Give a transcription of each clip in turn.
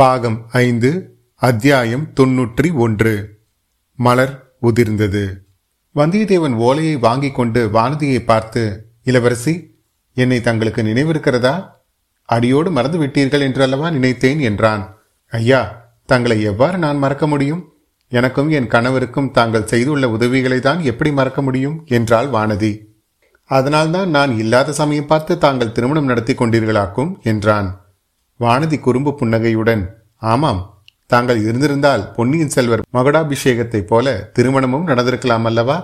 பாகம் 5, அத்தியாயம் 91. மலர் உதிர்ந்தது. வந்தியத்தேவன் ஓலையை வாங்கி கொண்டு வானதியை பார்த்து, இளவரசி, என்னை தங்களுக்கு நினைவிருக்கிறதா? அடியோடு மறந்து விட்டீர்கள் என்று அல்லவா நினைத்தேன் என்றான். ஐயா, தங்களை எவ்வாறு நான் மறக்க முடியும்? எனக்கும் என் கணவருக்கும் தாங்கள் செய்துள்ள உதவிகளை தான் எப்படி மறக்க முடியும் என்றாள் வானதி. அதனால்தான் நான் இல்லாத சமயம் பார்த்து தாங்கள் திருமணம் நடத்தி கொண்டீர்களாக்கும் என்றான். வானதி குறும்பு புன்னகையுடன், ஆமாம், தாங்கள் இருந்திருந்தால் பொன்னியின் செல்வர் மகுடாபிஷேகத்தைப் போல திருமணமும் நடந்திருக்கலாம் அல்லவா?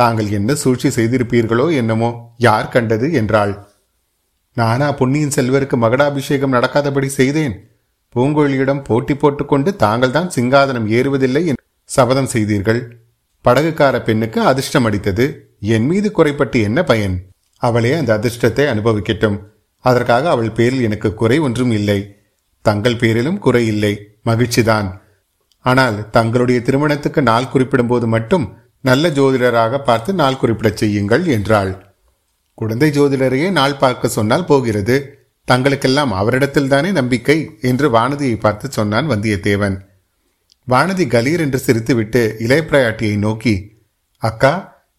தாங்கள் என்ன சூழ்ச்சி செய்திருப்பீர்களோ என்னமோ, யார் கண்டது என்றாள். நானா பொன்னியின் செல்வருக்கு மகுடாபிஷேகம் நடக்காதபடி செய்தேன்? பூங்கொழியிடம் போட்டி போட்டுக்கொண்டு தாங்கள் தான் சிங்காதனம் ஏறுவதில்லை என்று சபதம் செய்தீர்கள். படகுக்கார பெண்ணுக்கு அதிர்ஷ்டம் அடித்தது. என் மீது குறைப்பட்டு என்ன பயன்? அவளே அந்த அதிர்ஷ்டத்தை அனுபவிக்கட்டும். அதற்காக அவள் பேரில் எனக்கு குறை ஒன்றும் இல்லை. தங்கள் பேரிலும் குறை இல்லை, மகிழ்ச்சிதான். ஆனால் தங்களுடைய திருமணத்துக்கு நாள் குறிப்பிடும் போது மட்டும் நல்ல ஜோதிடராக பார்த்து நாள் குறிப்பிடச் செய்யுங்கள் என்றாள். குழந்தை ஜோதிடரையே நாள் பார்க்க சொன்னால் போகிறது, தங்களுக்கெல்லாம் அவரிடத்தில் தானே நம்பிக்கை என்று வானதியை பார்த்து சொன்னான் வந்தியத்தேவன். வானதி கலீர் என்று சிரித்துவிட்டு இளையப்பிராயாட்டியை நோக்கி, அக்கா,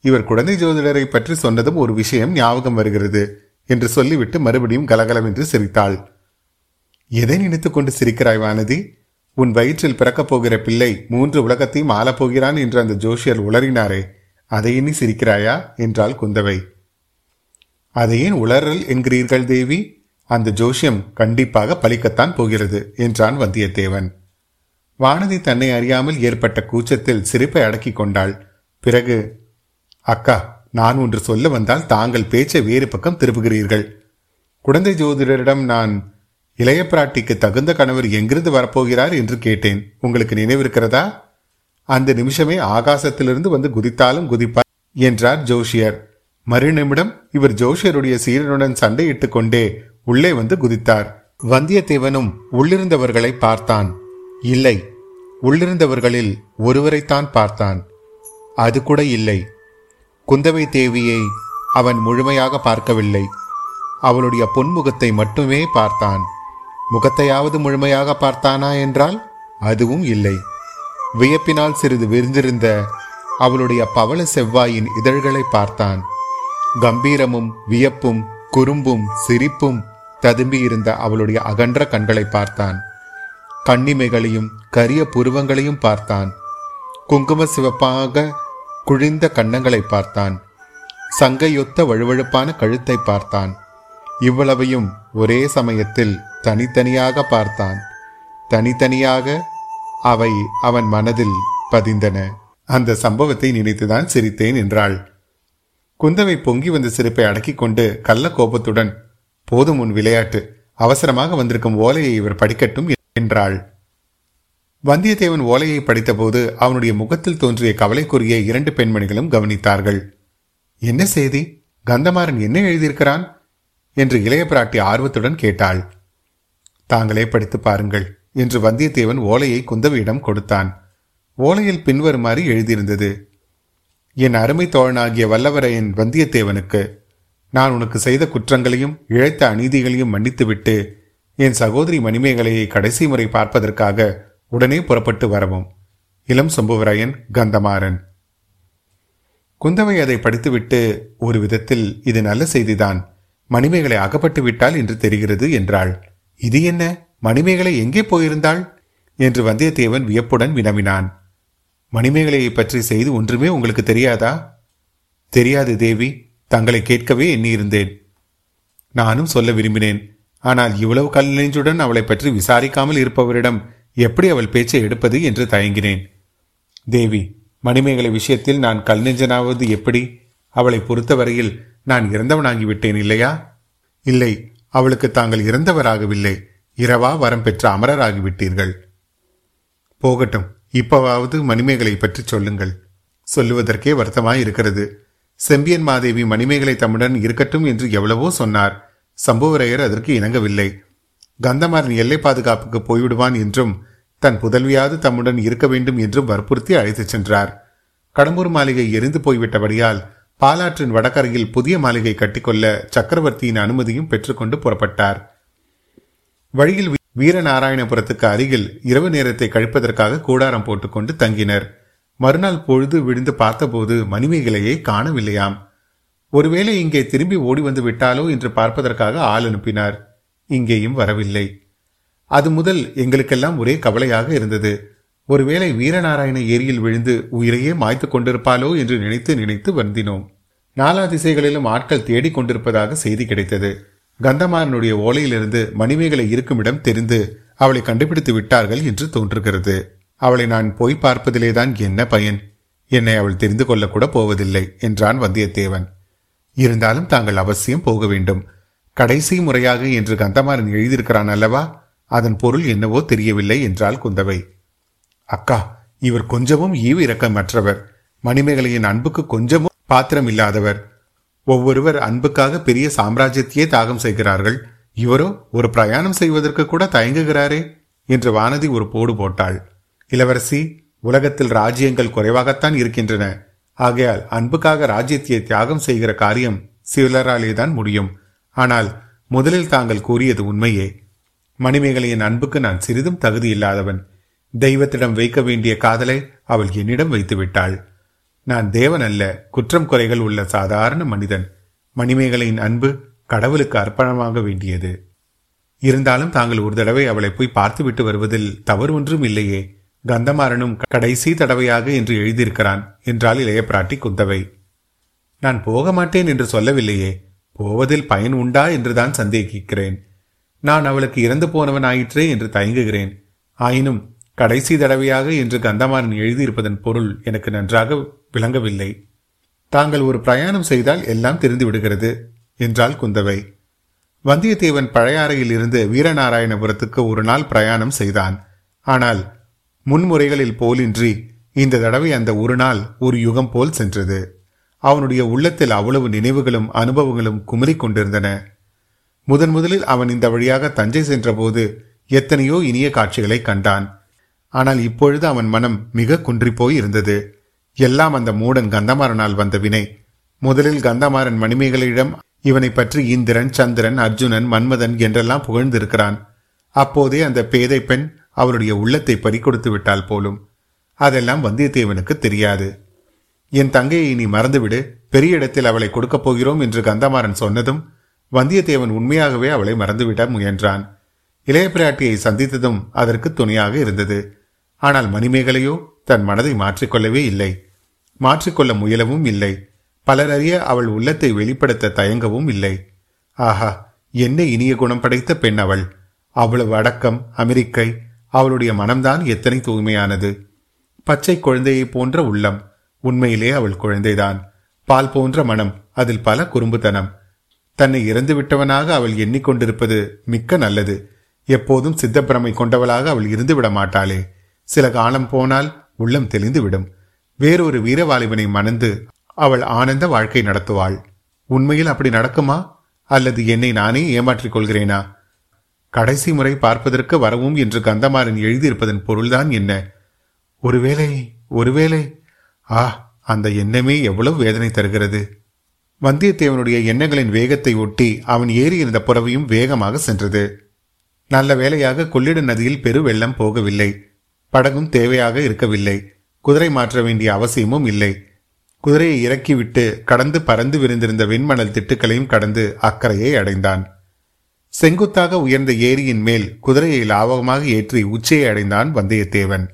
இவர் குழந்தை ஜோதிடரை பற்றி சொன்னதும் ஒரு விஷயம் ஞாபகம் வருகிறது என்று சொல்லிவிட்டு மறுபடியும் கலகலவென்று சிரித்தாள். எதை நினைத்துக் கொண்டு சிரிக்கிறாய் வானதி? உன் வயிற்றில் பிறக்கப் போகிற பிள்ளை 3 உலகத்தையும் ஆளப்போகிறான் என்று அந்த ஜோஷியர் உளறினாரே, அதை எண்ணி சிரிக்கிறாயா என்றாள் குந்தவை. அதையேன் உளறல் என்கிறீர்கள் தேவி? அந்த ஜோஷியம் கண்டிப்பாக பலிக்கத்தான் போகிறது என்றான் வந்தியத்தேவன். வானதி தன்னை அறியாமல் ஏற்பட்ட கூச்சத்தில் சிரிப்பை அடக்கி கொண்டாள். பிறகு, அக்கா, நான் ஒன்று சொல்ல வந்தால் தாங்கள் பேச்சை வேறு பக்கம் திருப்புகிறீர்கள். குழந்தை ஜோதிடரிடம் நான் இளைய பிராட்டிக்கு தகுந்த கணவர் எங்கிருந்து வரப்போகிறார் என்று கேட்டேன். உங்களுக்கு நினைவிருக்கிறதா? அந்த நிமிஷமே ஆகாசத்திலிருந்து வந்து குதித்தாலும் குதிப்பார் என்றார் ஜோஷியர். மறுநிமிடம் இவர் ஜோஷியருடைய சீரனுடன் சண்டையிட்டுக் கொண்டே உள்ளே வந்து குதித்தார். வந்தியத்தேவனும் உள்ளிருந்தவர்களை பார்த்தான். இல்லை, உள்ளிருந்தவர்களில் ஒருவரைத்தான் பார்த்தான். அது கூட இல்லை, குந்தவை தேவியை அவன் முழுமையாக பார்க்கவில்லை. அவளுடைய பொன்முகத்தை மட்டுமே பார்த்தான். முகத்தையாவது முழுமையாக பார்த்தானா என்றால் அதுவும் இல்லை. வியப்பினால் சிறிது விரிந்திருந்த அவளுடைய பவள செவ்வாயின் இதழ்களை பார்த்தான். கம்பீரமும் வியப்பும் குறும்பும் சிரிப்பும் ததும்பியிருந்த அவளுடைய அகன்ற கண்களை பார்த்தான். கண்ணிமைகளையும் கரிய புருவங்களையும் பார்த்தான். குங்கும சிவப்பாக குழிந்த கன்னங்களை பார்த்தான். சங்கையொத்த வழுவழுப்பான கழுத்தை பார்த்தான். இவ்வளவையும் ஒரே சமயத்தில் தனித்தனியாக பார்த்தான். தனித்தனியாக அவை அவன் மனதில் பதிந்தன. அந்த சம்பவத்தை நினைத்துதான் சிரித்தேன் என்றாள். குந்தவை பொங்கி வந்த சிரிப்பை அடக்கிக் கொண்டு கள்ள கோபத்துடன், போதும் உன் விளையாட்டு, அவசரமாக வந்திருக்கும் ஓலையை இவர் படிக்கட்டும் என்றாள். வந்தியத்தேவன் ஓலையை படித்தபோது அவனுடைய முகத்தில் தோன்றிய கவலைக்குரிய 2 பெண்மணிகளும் கவனித்தார்கள். என்ன செய்தி? கந்தமாறன் என்ன எழுதியிருக்கிறான் என்று இளைய பிராட்டி ஆர்வத்துடன் கேட்டாள். தாங்களே படித்து பாருங்கள் என்று வந்தியத்தேவன் ஓலையை குந்தவையிடம் கொடுத்தான். ஓலையில் பின்வருமாறு எழுதியிருந்தது. என் அருமை தோழனாகிய வல்லவரையன் வந்தியத்தேவனுக்கு, நான் உனக்கு செய்த குற்றங்களையும் இழைத்த அநீதிகளையும் மன்னித்துவிட்டு என் சகோதரி மணிமேகலையை கடைசி முறை பார்ப்பதற்காக உடனே புறப்பட்டு வரவும். இளம் சம்புவராயன், கந்தமாறன். குந்தவை அதை படித்துவிட்டு, ஒரு விதத்தில் இது நல்ல செய்திதான், மணிமேகலை அகப்பட்டு விட்டாள் என்று தெரிகிறது என்றாள். இது என்ன? மணிமேகலை எங்கே போயிருந்தாள் என்று வந்தியத்தேவன் வியப்புடன் வினவினான். மணிமேகலையை பற்றி செய்து ஒன்றுமே உங்களுக்கு தெரியாதா? தெரியாது தேவி, தங்களை கேட்கவே எண்ணியிருந்தேன். நானும் சொல்ல விரும்பினேன், ஆனால் இவ்வளவு கல்நெஞ்சுடன் அவளை பற்றி விசாரிக்காமல் இருப்பவரிடம் எப்படி அவள் பேச்சை எடுப்பது என்று தயங்கினேன். தேவி, மணிமேகலை விஷயத்தில் நான் கல்நெஞ்சனாவது எப்படி? அவளை பொறுத்தவரையில் நான் இறந்தவனாகிவிட்டேன் இல்லையா? இல்லை, அவளுக்கு தாங்கள் இறந்தவராகவில்லை, இரவா வரம் பெற்ற அமரராகிவிட்டீர்கள். போகட்டும், இப்போவாவது மணிமேகலை பற்றி சொல்லுங்கள். சொல்லுவதற்கே வருத்தமாயிருக்கிறது. செம்பியன் மாதேவி மணிமேகலை தம்முடன் இருக்கட்டும் என்று எவ்வளவோ சொன்னார். சம்புவரையர் அதற்கு இணங்கவில்லை. கந்தமாறன் எல்லை பாதுகாப்புக்கு போய்விடுவான் என்றும் தன் புதல்வியாவது தம்முடன் இருக்க வேண்டும் என்றும் வற்புறுத்தி அழைத்துச் சென்றார். கடம்பூர் மாளிகை எரிந்து போய்விட்டபடியால் பாலாற்றின் வடக்கரையில் புதிய மாளிகை கட்டிக்கொள்ள சக்கரவர்த்தியின் அனுமதியும் பெற்றுக்கொண்டு புறப்பட்டார். வழியில் வீரநாராயணபுரத்துக்கு அருகில் இரவு நேரத்தை கழிப்பதற்காக கூடாரம் போட்டுக்கொண்டு தங்கினர். மறுநாள் பொழுது விழுந்து பார்த்தபோது மணிமேகலையை காணவில்லையாம். ஒருவேளை இங்கே திரும்பி ஓடி வந்து விட்டாலோ என்று பார்ப்பதற்காக ஆள் அனுப்பினார். இங்கேயும் வரவில்லை. அது முதல் எங்களுக்கெல்லாம் ஒரே கவலையாக இருந்தது. ஒருவேளை வீரநாராயண ஏரியில் விழுந்து உயிரையே மாய்த்து கொண்டிருப்பாளோ என்று நினைத்து நினைத்து வருந்தினோம். நாலா திசைகளிலும் ஆட்கள் தேடிக் கொண்டிருப்பதாக செய்தி கிடைத்தது. கந்தமாறனுடைய ஓலையிலிருந்து மணிமேகலை இருக்குமிடம் தெரிந்து அவளை கண்டுபிடித்து விட்டார்கள் என்று தோன்றுகிறது. அவளை நான் போய் பார்ப்பதிலேதான் என்ன பயன்? என்னை அவள் தெரிந்து கொள்ளக்கூட போவதில்லை என்றான் வந்தியத்தேவன். இருந்தாலும் தாங்கள் அவசியம் போக வேண்டும். கடைசி முறையாக என்று கந்தமாறன் எழுதியிருக்கிறான் அல்லவா? அதன் பொருள் என்னவோ தெரியவில்லை என்றாள் குந்தவை. அக்கா, இவர் கொஞ்சமும் ஈவு இரக்கமற்றவர். மணிமேகலையின் அன்புக்கு கொஞ்சமும் பாத்திரம் இல்லாதவர். ஒவ்வொருவர் அன்புக்காக பெரிய சாம்ராஜ்யத்தையே தாகம் செய்கிறார்கள். இவரோ ஒரு பிரயாணம் செய்வதற்கு கூட தயங்குகிறாரே என்று வானதி ஒரு போடு போட்டாள். இளவரசி, உலகத்தில் ராஜ்யங்கள் குறைவாகத்தான் இருக்கின்றன. ஆகையால் அன்புக்காக ராஜ்யத்தை தியாகம் செய்கிற காரியம் சிலராலேதான் முடியும். ஆனால் முதலில் தாங்கள் கூறியது உண்மையே. மணிமேகலையின் அன்புக்கு நான் சிறிதும் தகுதி இல்லாதவன். தெய்வத்திடம் வைக்க வேண்டிய காதலை அவள் என்னிடம் வைத்து விட்டாள். நான் தேவன் அல்ல, குற்றம் குறைகள் உள்ள சாதாரண மனிதன். மணிமேகலையின் அன்பு கடவுளுக்கு அர்ப்பணமாக வேண்டியது. இருந்தாலும் தாங்கள் ஒரு தடவை அவளை போய் பார்த்துவிட்டு வருவதில் தவறு ஒன்றும் இல்லையே. கந்தமாறனும் கடைசி தடவையாக என்று எழுதியிருக்கிறான் என்றால் இளைய பிராட்டி குந்தவை. நான் போக மாட்டேன் என்று சொல்லவில்லையே. போவதில் பயன் உண்டா என்றுதான் சந்தேகிக்கிறேன். நான் அவளுக்கு இறந்து போனவன் ஆயிற்றே என்று தயங்குகிறேன். ஆயினும் கடைசி தடவையாக என்று கந்தமாறன் எழுதியிருப்பதன் பொருள் எனக்கு நன்றாக விளங்கவில்லை. தாங்கள் ஒரு பிரயாணம் செய்தால் எல்லாம் தெரிந்து விடுகிறது என்றாள் குந்தவை. வந்தியத்தேவன் பழையாறையில் இருந்து வீரநாராயணபுரத்துக்கு ஒரு நாள் பிரயாணம் செய்தான். ஆனால் முன்முறைகளில் போலின்றி இந்த தடவை அந்த ஒரு நாள் ஒரு யுகம் போல் சென்றது. அவனுடைய உள்ளத்தில் அவ்வளவு நினைவுகளும் அனுபவங்களும் குமரிக் கொண்டிருந்தன. முதன் முதலில் அவன் இந்த வழியாக தஞ்சை சென்றபோது எத்தனையோ இனிய காட்சிகளை கண்டான். ஆனால் இப்பொழுது அவன் மனம் மிக குன்றிப்போய் இருந்தது. எல்லாம் அந்த மூடன் கந்தமாறனால் வந்த வினை. முதலில் கந்தமாறன் மணிமேகலையிடம் இவனை பற்றி இந்திரன், சந்திரன், அர்ஜுனன், மன்மதன் என்றெல்லாம் புகழ்ந்திருக்கிறான். அப்போதே அந்த பேதை பெண் அவருடைய உள்ளத்தை பறிக்கொடுத்து விட்டால் போலும். அதெல்லாம் வந்தியத்தேவனுக்கு தெரியாது. என் தங்கையை நீ மறந்துவிடு, பெரிய இடத்தில் அவளை கொடுக்கப் போகிறோம் என்று கந்தமாறன் சொன்னதும் வந்தியத்தேவன் உண்மையாகவே அவளை மறந்துவிட முயன்றான். இளைய பிராட்டியை சந்தித்ததும் அதற்கு துணையாக இருந்தது. ஆனால் மணிமேகலையோ தன் மனதை மாற்றிக்கொள்ளவே இல்லை. மாற்றிக்கொள்ள முயலவும் இல்லை. பலரறிய அவள் உள்ளத்தை வெளிப்படுத்த தயங்கவும் இல்லை. ஆஹா, என்ன இனிய குணம் படைத்த பெண் அவள்! அவ்வளவு அடக்கம், அமெரிக்கை. அவளுடைய மனம்தான் எத்தனை தூய்மையானது! பச்சை குழந்தையை போன்ற உள்ளம். உண்மையிலே அவள் குழந்தைதான். பால் போன்ற மனம், அதில் பல குறும்புத்தனம். தன்னை இறந்துவிட்டவனாக அவள் எண்ணிக்கொண்டிருப்பது மிக்க நல்லது. எப்போதும் சித்தப்பிரமை கொண்டவளாக அவள் இருந்துவிட மாட்டாளே. சில காலம் போனால் உள்ளம் தெளிந்துவிடும். வேறொரு வீரவாலிபனை மணந்து அவள் ஆனந்த வாழ்க்கை நடத்துவாள். உண்மையில் அப்படி நடக்குமா? அல்லது என்னை நானே ஏமாற்றிக் கொள்கிறேனா? கடைசி முறை பார்ப்பதற்கு வரவும் என்று கந்தமாறன் எழுதியிருப்பதன் பொருள்தான் என்ன? ஒருவேளை அந்த எண்ணமே எவ்வளவு வேதனை தருகிறது! வந்தியத்தேவனுடைய எண்ணங்களின் வேகத்தை ஒட்டி அவன் ஏறி இருந்த புறவையும் வேகமாக சென்றது. நல்ல வேளையாக கொள்ளிட நதியில் பெரு வெள்ளம் போகவில்லை. படகும் தேவையாக இருக்கவில்லை. குதிரை மாற்ற வேண்டிய அவசியமும் இல்லை. குதிரையை இறக்கிவிட்டு கடந்து பறந்து விரிந்திருந்த வெண்மணல் திட்டுக்களையும் கடந்து அக்கறையை அடைந்தான். செங்குத்தாக உயர்ந்த ஏரியின் மேல் குதிரையை லாவகமாக ஏற்றி உச்சியை அடைந்தான் வந்தியத்தேவன்.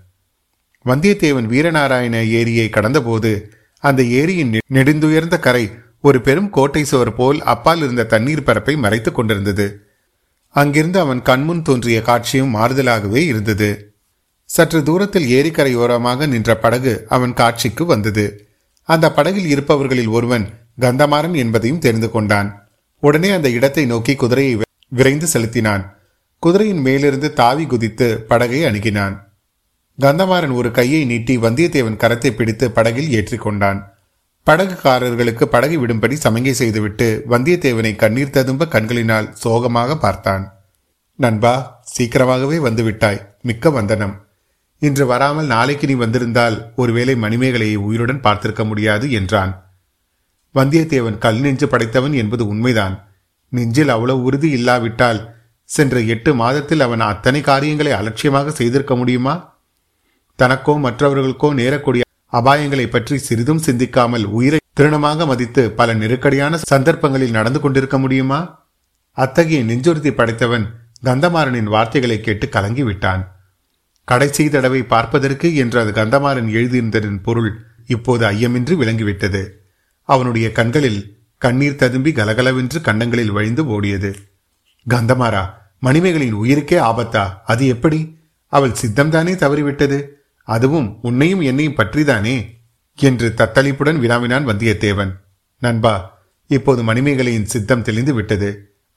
வந்தியத்தேவன் வீரநாராயண ஏரியை கடந்தபோது அந்த ஏரியின் நெடுந்துயர்ந்த கரை ஒரு பெரும் கோட்டை சுவர் போல் அப்பால் இருந்த தண்ணீர் பரப்பை மறைத்து கொண்டிருந்தது. அங்கிருந்து அவன் கண்முன் தோன்றிய காட்சியும் மாறுதலாகவே இருந்தது. சற்று தூரத்தில் ஏரிக்கரையோரமாக நின்ற படகு அவன் காட்சிக்கு வந்தது. அந்த படகில் இருப்பவர்களில் ஒருவன் கந்தமாறன் என்பதையும் தெரிந்து கொண்டான். உடனே அந்த இடத்தை நோக்கி குதிரையை விரைந்து செலுத்தினான். குதிரையின் மேலிருந்து தாவி குதித்து படகை அணுகினான். கந்தமாறன் ஒரு கையை நீட்டி வந்தியத்தேவன் கரத்தை பிடித்து படகில் ஏற்றிக்கொண்டான். படகுக்காரர்களுக்கு படகு விடும்படி சமங்கை செய்துவிட்டு வந்தியத்தேவனை கண்ணீர் ததும்ப கண்களினால் சோகமாக பார்த்தான். நண்பா, சீக்கிரமாகவே வந்துவிட்டாய். மிக்க வந்தனம். இன்று வராமல் நாளைக்கு நீ வந்திருந்தால் ஒருவேளை மணிமேகலையை உயிருடன் பார்த்திருக்க முடியாது என்றான். வந்தியத்தேவன் கல் நெஞ்சு படைத்தவன் என்பது உண்மைதான். நெஞ்சில் அவ்வளவு உறுதி இல்லாவிட்டால் சென்ற 8 மாதத்தில் அவன் அத்தனை காரியங்களை அலட்சியமாக செய்திருக்க முடியுமா? தனக்கோ மற்றவர்களுக்கோ நேரக்கூடிய அபாயங்களை பற்றி சிறிதும் சிந்திக்காமல் உயிரை திருணமாக மதித்து பல நெருக்கடியான சந்தர்ப்பங்களில் நடந்து கொண்டிருக்க முடியுமா? அத்தகைய நெஞ்சுறுதி படைத்தவன் கந்தமாறனின் வார்த்தைகளை கேட்டு கலங்கிவிட்டான். கடைசி தடவை பார்ப்பதற்கு என்று அது கந்தமாறன் எழுதியிருந்ததின் பொருள் இப்போது ஐயமின்றி விளங்கிவிட்டது. அவனுடைய கண்களில் கண்ணீர் ததும்பி கலகலவென்று கண்டங்களில் வழிந்து ஓடியது. கந்தமாறா, மணிமேகலையின் உயிருக்கே ஆபத்தா? அது எப்படி? அவள் சித்தம்தானே தவறிவிட்டது, அதுவும் உன்னையும் என்னையும் பற்றிதானே என்று தத்தளிப்புடன் வினாவினான் வந்தியத்தேவன். நண்பா, இப்போது மணிமேகலையின் சித்தம் தெளிந்து விட்டது.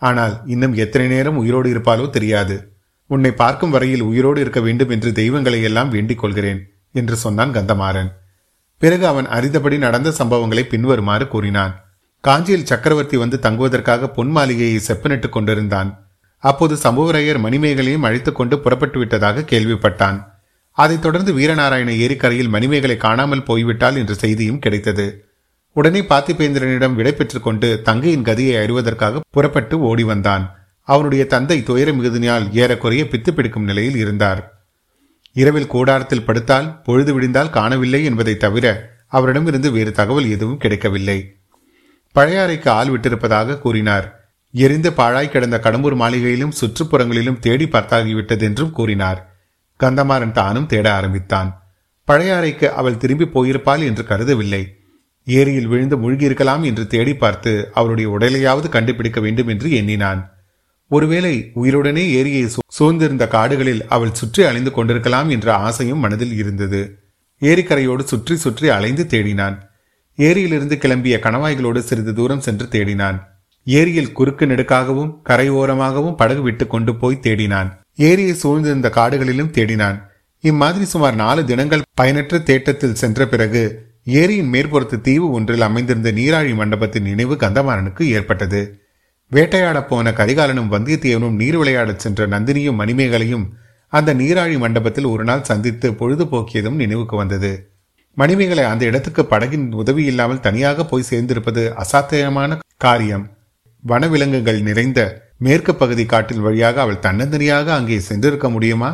ஆனால் இன்னும் எத்தனை நேரம் உயிரோடு இருப்பாலோ தெரியாது. உன்னை பார்க்கும் வரையில் உயிரோடு இருக்க வேண்டும் என்று தெய்வங்களை எல்லாம் வேண்டிக் கொள்கிறேன் என்று சொன்னான் கந்தமாறன். பிறகு அவன் அறிந்தபடி நடந்த சம்பவங்களை பின்வருமாறு கூறினான். காஞ்சியில் சக்கரவர்த்தி வந்து தங்குவதற்காக பொன் மாளிகையை செப்பனிட்டு கொண்டிருந்தான். அப்போது சம்புவரையர் மணிமேகலையும் அழைத்து கொண்டு புறப்பட்டு விட்டதாக கேள்விப்பட்டான். அதைத் தொடர்ந்து வீரநாராயண ஏரிக்கரையில் மணிமேகலை காணாமல் போய்விட்டால் என்ற செய்தியும் கிடைத்தது. உடனே பார்த்திபேந்திரனிடம் விடை பெற்றுக் கொண்டு தங்கையின் கதியை அறிவதற்காக புறப்பட்டு ஓடி வந்தான். அவனுடைய தந்தை துயர மிகுதினால் ஏறக்குறைய பித்து பிடிக்கும் நிலையில் இருந்தார். இரவில் கூடாரத்தில் படுத்தால் பொழுது விடிந்தால் காணவில்லை என்பதை தவிர அவரிடமிருந்து வேறு தகவல் எதுவும் கிடைக்கவில்லை. பழையாறைக்கு ஆள் விட்டிருப்பதாக கூறினார். எரிந்து பாழாய் கிடந்த கடம்பூர் மாளிகையிலும் சுற்றுப்புறங்களிலும் தேடி பார்த்தாகிவிட்டது என்றும் கூறினார். கந்தமாறன் தானும் தேட ஆரம்பித்தான். பழையாறைக்கு அவள் திரும்பி போயிருப்பாள் என்று கருதவில்லை. ஏரியில் விழுந்து மூழ்கியிருக்கலாம் என்று தேடி பார்த்து அவளுடைய உடலையாவது கண்டுபிடிக்க வேண்டும் என்று எண்ணினான். ஒருவேளை உயிருடனே ஏரியை சூழ்ந்திருந்த காடுகளில் அவள் சுற்றி அலைந்து கொண்டிருக்கலாம் என்ற ஆசையும் மனதில் இருந்தது. ஏரிக்கரையோடு சுற்றி சுற்றி அலைந்து தேடினான். ஏரியிலிருந்து கிளம்பிய கணவாய்களோடு சிறிது தூரம் சென்று தேடினான். ஏரியில் குறுக்கு நெடுக்காகவும் கரையோரமாகவும் படகு விட்டு கொண்டு போய் தேடினான். ஏரியை சூழ்ந்திருந்த காடுகளிலும் தேடினான். இம்மாதிரி சுமார் 4 தினங்கள் பயனற்ற தேட்டத்தில் சென்ற பிறகு ஏரியின் மேற்புறத்து தீவு ஒன்றில் அமைந்திருந்த நீராழி மண்டபத்தின் நினைவு கந்தமாறனுக்கு ஏற்பட்டது. வேட்டையாடப் போன கரிகாலனும் வந்தியத்தேவனும் நீர் விளையாடச் சென்ற நந்தினியும் மணிமேகலையும் அந்த நீராழி மண்டபத்தில் ஒரு நாள் சந்தித்து பொழுதுபோக்கியதும் நினைவுக்கு வந்தது. மணிமேகலை அந்த இடத்துக்கு படகின் உதவி இல்லாமல் தனியாக போய் சேர்ந்திருப்பது அசாத்தியமான காரியம். வனவிலங்குகள் நிறைந்த மேற்கு பகுதி காட்டின் வழியாக அவள் தன்னந்தனியாக அங்கே சென்றிருக்க முடியுமா?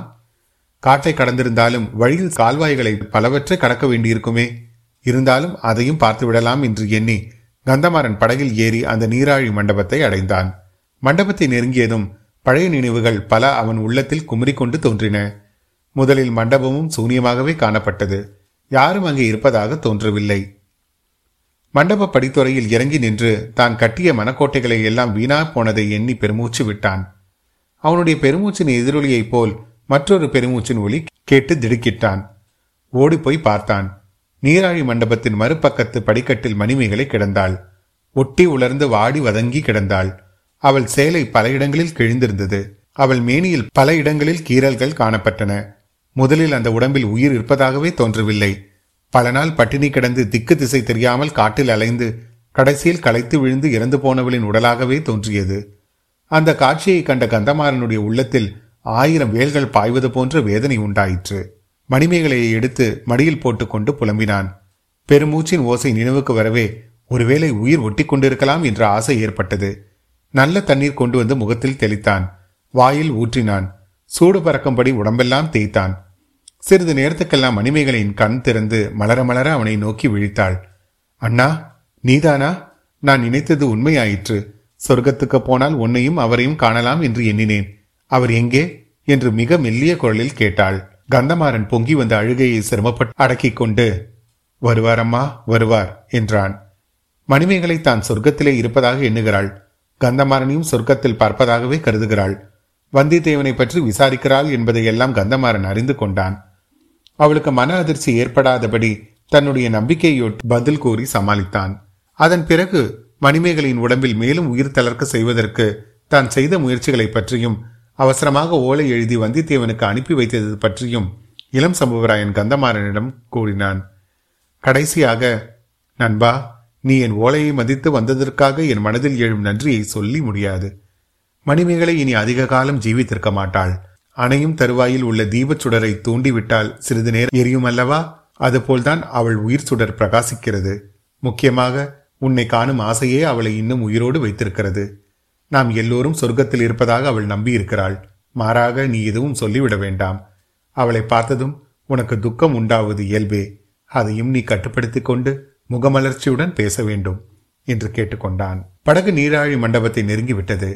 காட்டை கடந்திருந்தாலும் வழியில் கால்வாய்களை பலவற்றை கடக்க வேண்டியிருக்குமே. இருந்தாலும் அதையும் பார்த்துவிடலாம் என்று எண்ணி கந்தமாறன் படகில் ஏறி அந்த நீராழி மண்டபத்தை அடைந்தான். மண்டபத்தை நெருங்கியதும் பழைய நினைவுகள் பல அவன் உள்ளத்தில் குமரிக்கொண்டு தோன்றின. முதலில் மண்டபமும் சூனியமாகவே காணப்பட்டது. யாரும் அங்கே இருப்பதாக தோன்றவில்லை. மண்டப படித்துறையில் இறங்கி நின்று தான் கட்டிய மனக்கோட்டைகளை எல்லாம் வீணா போனதை எண்ணி பெருமூச்சு விட்டான். அவனுடைய பெருமூச்சின் எதிரொலியைப் போல் மற்றொரு பெருமூச்சின் ஒலி கேட்டு திடுக்கிட்டான். ஓடிப்போய் பார்த்தான். நீராழி மண்டபத்தின் மறுபக்கத்து படிக்கட்டில் மணிமேகலை கிடந்தாள். ஒட்டி உலர்ந்து வாடி வதங்கி கிடந்தாள். அவள் சேலை பல இடங்களில் கிழிந்திருந்தது. அவள் மேனியில் பல இடங்களில் கீறல்கள் காணப்பட்டன. முதலில் அந்த உடம்பில் உயிர் இருப்பதாகவே தோன்றவில்லை. பல நாள் பட்டினி கிடந்து திக்கு திசை தெரியாமல் காட்டில் அலைந்து கடைசியில் களைத்து விழுந்து இறந்து போனவளின் உடலாகவே தோன்றியது. அந்த காட்சியை கண்ட கந்தமாறனுடைய உள்ளத்தில் 1000 வேல்கள் பாய்வது போன்ற வேதனை உண்டாயிற்று. மணிமேகலையை எடுத்து மடியில் போட்டுக்கொண்டு புலம்பினான். பெருமூச்சின் ஓசை நினைவுக்கு வரவே ஒருவேளை உயிர் ஒட்டி கொண்டிருக்கலாம் என்ற ஆசை ஏற்பட்டது. நல்ல தண்ணீர் கொண்டு வந்து முகத்தில் தெளித்தான். வாயில் ஊற்றினான். சூடு பறக்கும்படி உடம்பெல்லாம் தேய்த்தான். சிறிது நேரத்துக்கெல்லாம் மணிமேகலையின் கண் திறந்து மலர மலர அவனை நோக்கி விழித்தாள். அண்ணா, நீதானா? நான் நினைத்தது உண்மையாயிற்று. சொர்க்கத்துக்கு போனால் உன்னையும் அவரையும் காணலாம் என்று எண்ணினேன். அவர் எங்கே என்று மிக மெல்லிய குரலில் கேட்டாள். கந்தமாறன் பொங்கி வந்த அழுகையை சிரமப்பட்டு அடக்கிக் கொண்டு, வருவாரம்மா, வருவார் என்றான். மணிமேகலை தான் சொர்க்கத்திலே இருப்பதாக எண்ணுகிறாள். கந்தமாறனையும் சொர்க்கத்தில் பார்ப்பதாகவே கருதுகிறாள். வந்தியத்தேவனை பற்றி விசாரிக்கிறாள் என்பதையெல்லாம் கந்தமாறன் அறிந்து கொண்டான். அவளுக்கு மன அதிர்ச்சி ஏற்படாதபடி தன்னுடைய நம்பிக்கையொட்டி பதில் கூறி சமாளித்தான். அதன் பிறகு மணிமேகலையின் உடம்பில் மேலும் உயிர் தளர்க்க செய்வதற்கு தான் செய்த முயற்சிகளை பற்றியும் அவசரமாக ஓலை எழுதி வந்தியத்தேவனுக்கு அனுப்பி வைத்தது பற்றியும் இளம் சம்புவராயன் கந்தமாறனிடம் கூறினான். கடைசியாக, நண்பா, நீ என் ஓலையை மதித்து வந்ததற்காக என் மனதில் எழும் நன்றியை சொல்லி முடியாது. மணிமேகலை இனி அதிக காலம் ஜீவித்திருக்க மாட்டாள். அணையும் தருவாயில் உள்ள தீபச் சுடரை தூண்டிவிட்டால் சிறிது நேரம் எரியும் அல்லவா? அதுபோல்தான் அவள் உயிர் சுடர் பிரகாசிக்கிறது. முக்கியமாக உன்னை காணும் ஆசையே அவளை இன்னும் உயிரோடு வைத்திருக்கிறது. நாம் எல்லோரும் சொர்க்கத்தில் இருப்பதாக அவள் நம்பியிருக்கிறாள். மாறாக நீ எதுவும் சொல்லிவிட வேண்டாம். அவளை பார்த்ததும் உனக்கு துக்கம் உண்டாவது இயல்பே. அதையும் நீ கட்டுப்படுத்தி கொண்டு முகமலர்ச்சியுடன் பேச வேண்டும் என்று கேட்டுக்கொண்டான். படகு நீராழி மண்டபத்தை நெருங்கிவிட்டது.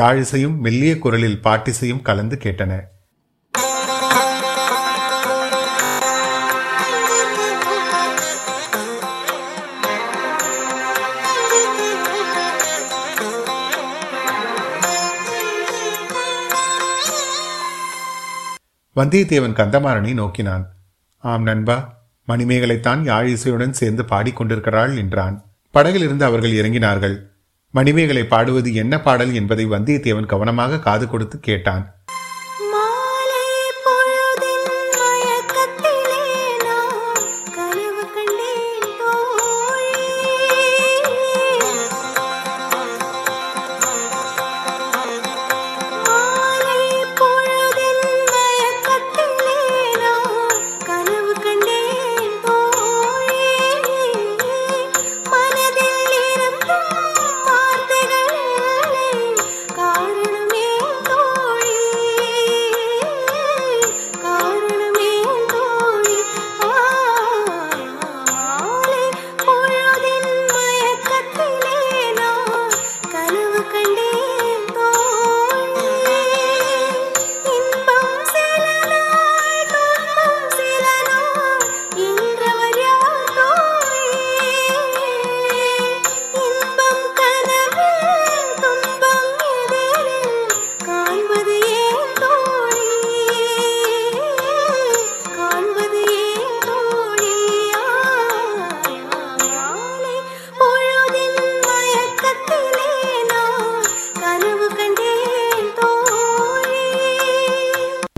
யாழிசையும் மெல்லிய குரலில் பாட்டிசையும் கலந்து கேட்டன. வந்தியத்தேவன் கந்தமாறனை நோக்கினான். ஆம் நண்பா, மணிமேகலைத்தான் யாழிசையுடன் சேர்ந்து பாடிக்கொண்டிருக்கிறாள் என்றான். படகிலிருந்து அவர்கள் இறங்கினார்கள். மணிமேகலை பாடுவது என்ன பாடல் என்பதை வந்தியத்தேவன் கவனமாக காது கொடுத்து கேட்டான்.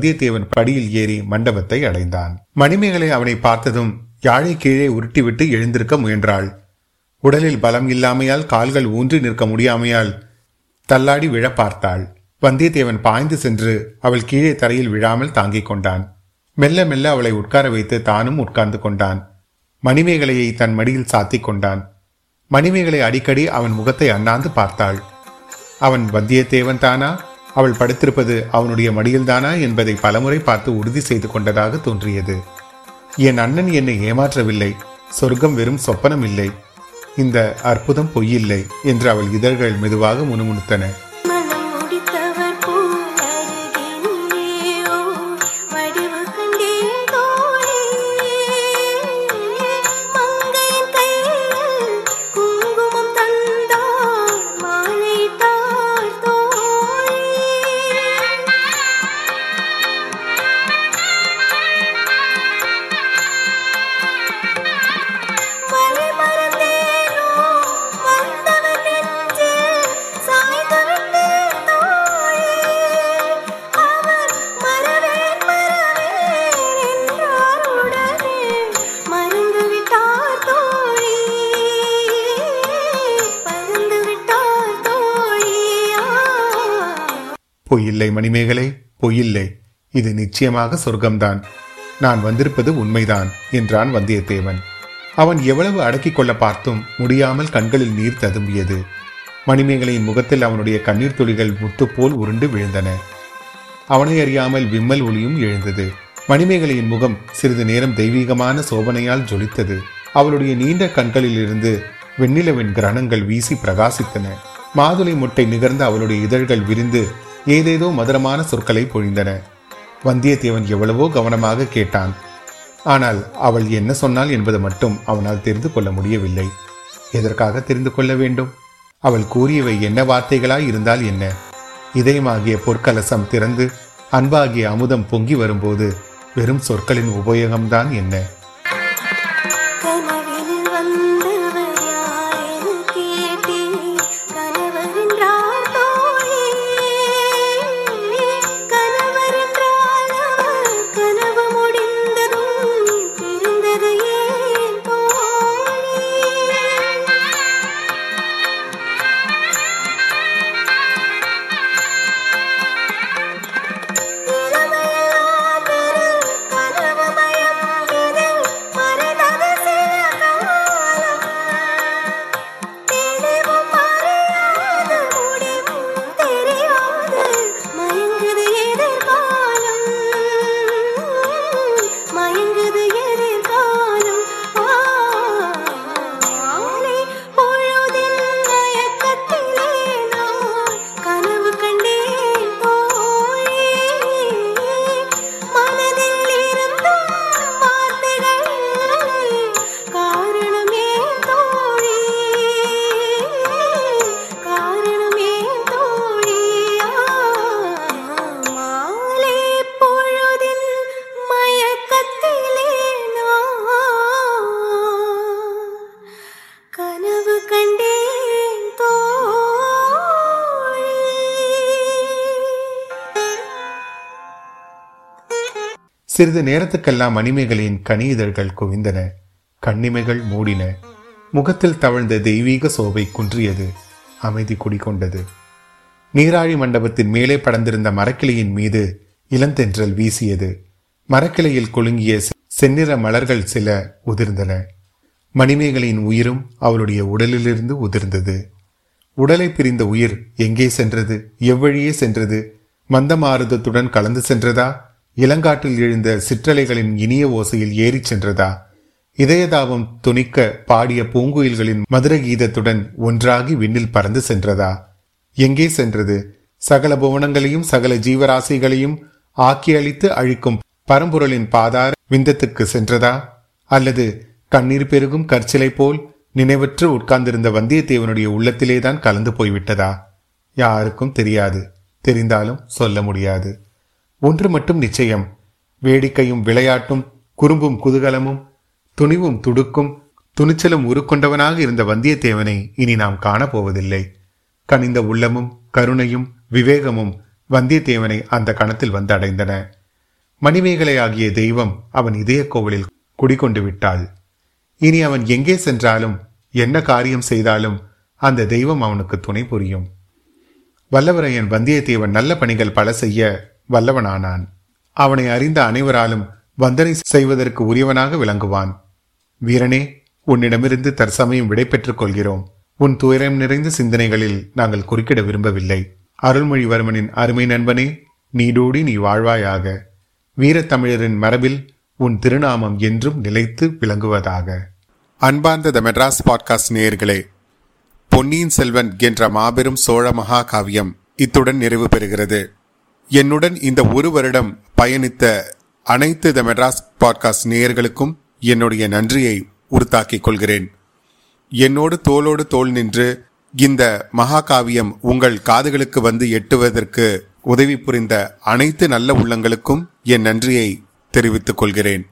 வந்தியத்தேவன் படியில் ஏறி மண்டபத்தை அடைந்தான். மணிமேகலை அவனை பார்த்ததும் யாழை கீழே உருட்டிவிட்டு எழுந்திருக்க முயன்றாள். உடலில் பலம் இல்லாமையால் கால்கள் ஊன்றி நிற்க முடியாமையால் தள்ளாடி விழ பார்த்தாள். வந்தியத்தேவன் பாய்ந்து சென்று அவள் கீழே தரையில் விழாமல் தாங்கிக் கொண்டான். மெல்ல மெல்ல அவளை உட்கார வைத்து தானும் உட்கார்ந்து கொண்டான். மணிமேகலையை தன் மடியில் சாத்திக் கொண்டான். மணிமேகலை அடிக்கடி அவன் முகத்தை அண்ணாந்து பார்த்தாள். அவன் வந்தியத்தேவன் தானா, அவள் படுத்திருப்பது அவனுடைய மடியில்தானா என்பதை பலமுறை பார்த்து உறுதி செய்து கொண்டதாக தோன்றியது. என் அண்ணன் என்னை ஏமாற்றவில்லை, சொர்க்கம் வெறும் சொப்பனம் இல்லை, இந்த அற்புதம் பொய்யில்லை என்று அவள் இதழ்கள் மெதுவாக முணுமுணுத்தன. பொய்யில்லை மணிமேகலை, பொய்யில்லை, இது நிச்சயமாக சொர்க்கம்தான், நான் வந்திருப்பது உண்மைதான் என்றான் வந்தியத்தேவன். அவன் எவ்வளவு அடக்கிக் கொள்ள பார்த்தும் முடியாமல் கண்களில் நீர் ததும்பியது. மணிமேகலையின் முகத்தில் அவனுடைய கண்ணீர் துளிகள் முத்து போல் உருண்டு விழுந்தன. அவனை அறியாமல் விம்மல் ஒளியும் எழுந்தது. மணிமேகலையின் முகம் சிறிது நேரம் தெய்வீகமான சோபனையால் ஜொலித்தது. அவளுடைய நீண்ட கண்களில் இருந்து வெண்ணிலவின் கிரணங்கள் வீசி பிரகாசித்தன. மாதுளை முட்டை நிகர்ந்த அவளுடைய இதழ்கள் விரிந்து ஏதேதோ மதுரமான சொற்களை பொழிந்தன. வந்தியத்தேவன் எவ்வளவோ கவனமாக கேட்டான். ஆனால் அவள் என்ன சொன்னாள் என்பது மட்டும் அவனால் தெரிந்து கொள்ள முடியவில்லை. எதற்காக தெரிந்து கொள்ள வேண்டும்? அவள் கூறியவை என்ன வார்த்தைகளாய் இருந்தால் என்ன? இதயமாகிய பொற்கலசம் திறந்து அன்பாகிய அமுதம் பொங்கி வரும்போது வெறும் சொற்களின் உபயோகம்தான் என்ன? சிறிது நேரத்துக்கெல்லாம் மணிமேகலையின் கனி இதழ்கள் குவிந்தன, கண்ணிமைகள் மூடின, முகத்தில் தவழ்ந்த தெய்வீக சோபை குன்றியது, அமைதி குடிகொண்டது. நீராழி மண்டபத்தின் மேலே படர்ந்திருந்த மரக்கிளையின் மீது இளந்தென்றல் வீசியது. மரக்கிளையில் குலுங்கிய செந்நிற மலர்கள் சில உதிர்ந்தன. மணிமேகலையின் உயிரும் அவளுடைய உடலிலிருந்து உதிர்ந்தது. உடலை பிரிந்த உயிர் எங்கே சென்றது? எவ்வழியே சென்றது? மந்தமாருதத்துடன் கலந்து சென்றதா? இளங்காற்றில் எழுந்த சிற்றலைகளின் இனிய ஓசையில் ஏறி சென்றதா? இதயதாபம் துணிக்க பாடிய பூங்குயில்களின் மதுர கீதத்துடன் ஒன்றாகி விண்ணில் பறந்து சென்றதா? எங்கே சென்றது? சகல புவனங்களையும் சகல ஜீவராசிகளையும் ஆக்கி அழித்து அழிக்கும் பரம்பொருளின் பாதார விந்தத்துக்கு சென்றதா? அல்லது கண்ணீர் பெருகும் கற்சிலை போல் நினைவற்று உட்கார்ந்திருந்த வந்தியத்தேவனுடைய உள்ளத்திலேதான் கலந்து போய்விட்டதா? யாருக்கும் தெரியாது, தெரிந்தாலும் சொல்ல முடியாது. ஒன்று மட்டும் நிச்சயம், வேடிக்கையும் விளையாட்டும் குறும்பும் குதூகலமும் துணிவும் துடுக்கும் துணிச்சலும் உருக்கொண்டவனாக இருந்த வந்தியத்தேவனை இனி நாம் காணப்போவதில்லை. கனிந்த உள்ளமும் கருணையும் விவேகமும் வந்தியத்தேவனை அந்த கணத்தில் வந்து அடைந்தன. மணிமேகலை ஆகிய தெய்வம் அவன் இதய கோவிலில் குடிகொண்டு விட்டாள். இனி அவன் எங்கே சென்றாலும் என்ன காரியம் செய்தாலும் அந்த தெய்வம் அவனுக்கு துணை புரியும். வல்லவரையன் வந்தியத்தேவன் நல்ல பணிகள் பல செய்ய வல்லவனானான். அவனை அறிந்த அனைவராலும் வந்தனை செய்வதற்கு உரியவனாக விளங்குவான். வீரனே, உன்னிடமிருந்து தற்சமயம் விடை பெற்றுக் கொள்கிறோம். உன் துயரம் நிறைந்த சிந்தனைகளில் நாங்கள் குறுக்கிட விரும்பவில்லை. அருள்மொழிவர்மனின் அருமை நண்பனே, நீடூடி நீ வாழ்வாயாக. வீரத்தமிழரின் மரபில் உன் திருநாமம் என்றும் நிலைத்து விளங்குவதாக. அன்பார்ந்த மெட்ராஸ் பாட்காஸ்ட் நேயர்களே, பொன்னியின் செல்வன் என்ற மாபெரும் சோழ மகா காவியம் இத்துடன் நிறைவு பெறுகிறது. என்னுடன் இந்த ஒரு வருடம் பயணித்த அனைத்து த மெட்ராஸ் பாட்காஸ்ட் நேயர்களுக்கும் என்னுடைய நன்றியை உறுத்தாக்கிக் கொள்கிறேன். என்னோடு தோளோடு தோள் நின்று இந்த மகாகாவியம் உங்கள் காதுகளுக்கு வந்து எட்டுவதற்கு உதவி புரிந்த அனைத்து நல்ல உள்ளங்களுக்கும் என் நன்றியை தெரிவித்துக் கொள்கிறேன்.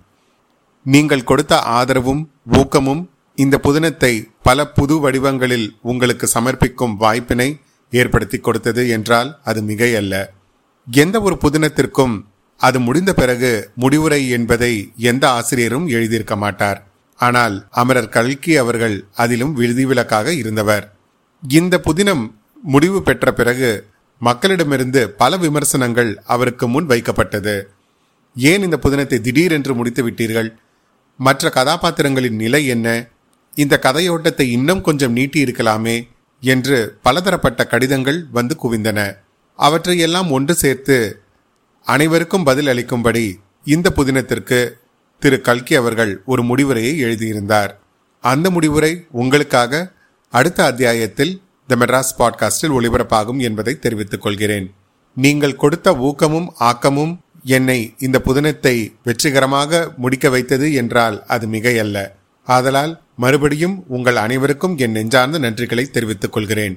நீங்கள் கொடுத்த ஆதரவும் ஊக்கமும் இந்த புதினத்தை பல புது வடிவங்களில் உங்களுக்கு சமர்ப்பிக்கும் வாய்ப்பினை ஏற்படுத்தி கொடுத்தது என்றால் அது மிகையல்ல. எந்த ஒரு புதினத்திற்கும் அது முடிந்த பிறகு முடிவுரை என்பதை எந்த ஆசிரியரும் எழுதியிருக்க மாட்டார். ஆனால் அமரர் கல்கி அவர்கள் அதிலும் விதிவிலக்காக இருந்தவர். இந்த புதினம் முடிவு பெற்ற பிறகு மக்களிடமிருந்து பல விமர்சனங்கள் அவருக்கு முன் வைக்கப்பட்டது. ஏன் இந்த புதினத்தை திடீரென்று முடித்து விட்டீர்கள்? மற்ற கதாபாத்திரங்களின் நிலை என்ன? இந்த கதையோட்டத்தை இன்னும் கொஞ்சம் நீட்டி இருக்கலாமே என்று பலதரப்பட்ட கடிதங்கள் வந்து குவிந்தன. அவற்றையெல்லாம் ஒன்று சேர்த்து அனைவருக்கும் பதில் அளிக்கும்படி இந்த புதினத்திற்கு திரு கல்கி அவர்கள் ஒரு முடிவுரையை எழுதியிருந்தார். அந்த முடிவுரை உங்களுக்காக அடுத்த அத்தியாயத்தில் த மெட்ராஸ் பாட்காஸ்டில் ஒளிபரப்பாகும் என்பதை தெரிவித்துக் கொள்கிறேன். நீங்கள் கொடுத்த ஊக்கமும் ஆக்கமும் என்னை இந்த புதினத்தை வெற்றிகரமாக முடிக்க வைத்தது என்றால் அது மிகையல்ல. ஆதலால் மறுபடியும் உங்கள் அனைவருக்கும் என் நெஞ்சார்ந்த நன்றிகளை தெரிவித்துக் கொள்கிறேன்.